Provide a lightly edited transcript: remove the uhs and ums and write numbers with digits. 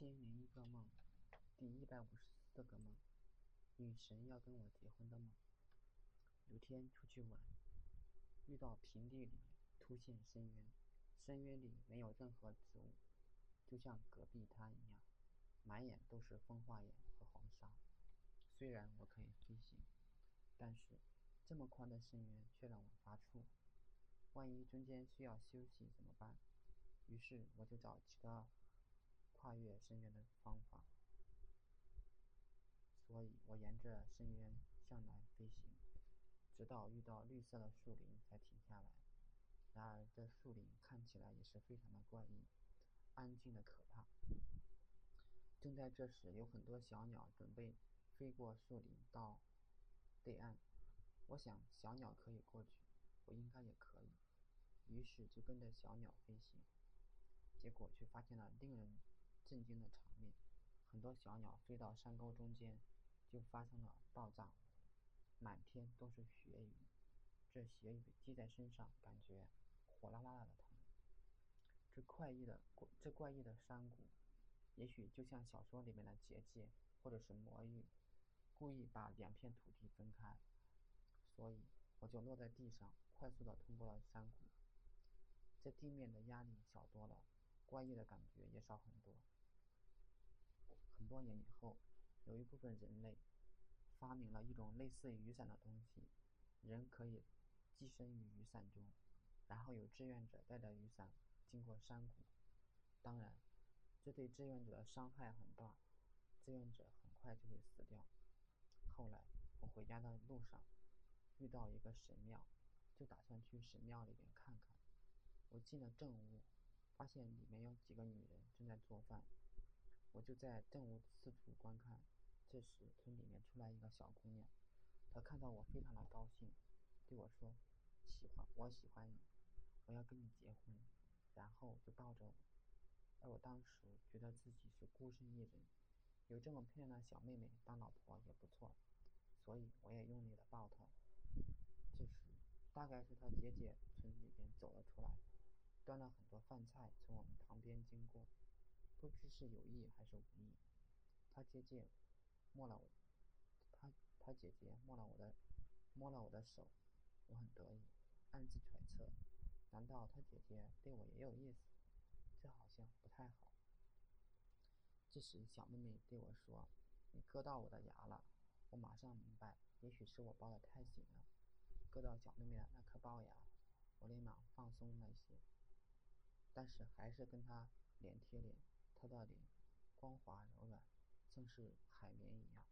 千零一个梦第154个梦，女神要跟我结婚的梦。有天出去玩，遇到平地里突现深渊，深渊里没有任何植物，就像隔壁滩一样，满眼都是风化眼和黄沙。虽然我可以飞行，但是这么宽的深渊却让我发怵，万一中间需要休息怎么办？于是我就找其他跨越深渊的方法，所以我沿着深渊向南飞行，直到遇到绿色的树林才停下来。然而这树林看起来也是非常的怪异，安静的可怕。正在这时，有很多小鸟准备飞过树林到对岸，我想小鸟可以过去，我应该也可以，于是就跟着小鸟飞行，结果却发现了令人震惊的场面。很多小鸟飞到山沟中间，就发生了爆炸，满天都是血雨，这血雨积在身上，感觉火辣辣的疼。这怪异的山谷，也许就像小说里面的结界或者是魔域，故意把两片土地分开，所以我就落在地上，快速的通过了山谷。这地面的压力小多了，怪异的感觉也少很多。很多年以后，有一部分人类发明了一种类似雨伞的东西，人可以寄身于雨伞中，然后有志愿者带着雨伞经过山谷。当然，这对志愿者的伤害很大，志愿者很快就会死掉。后来我回家的路上遇到一个神庙，就打算去神庙里边看看。我进了正屋，发现里面有几个女人正在做饭，我就在正屋四处观看。这时从里面出来一个小姑娘，她看到我非常的高兴，对我说：“我喜欢你，我要跟你结婚。”然后就抱着我，而我当时觉得自己是孤身一人，有这么漂亮的小妹妹当老婆也不错，所以我也用力的抱她。这时，大概是他姐姐从里边走了出来，端了很多饭菜从我们旁边经过，不知是有意还是无意。他姐姐摸了我的手，我很得意，暗自揣测，难道他姐姐对我也有意思？这好像不太好。这时小妹妹对我说：“你割到我的牙了。”我马上明白，也许是我包的太紧了，割到小妹妹的那颗龅牙。我立马放松了一些，但是还是跟她脸贴脸，她的脸光滑柔软，像是海绵一样。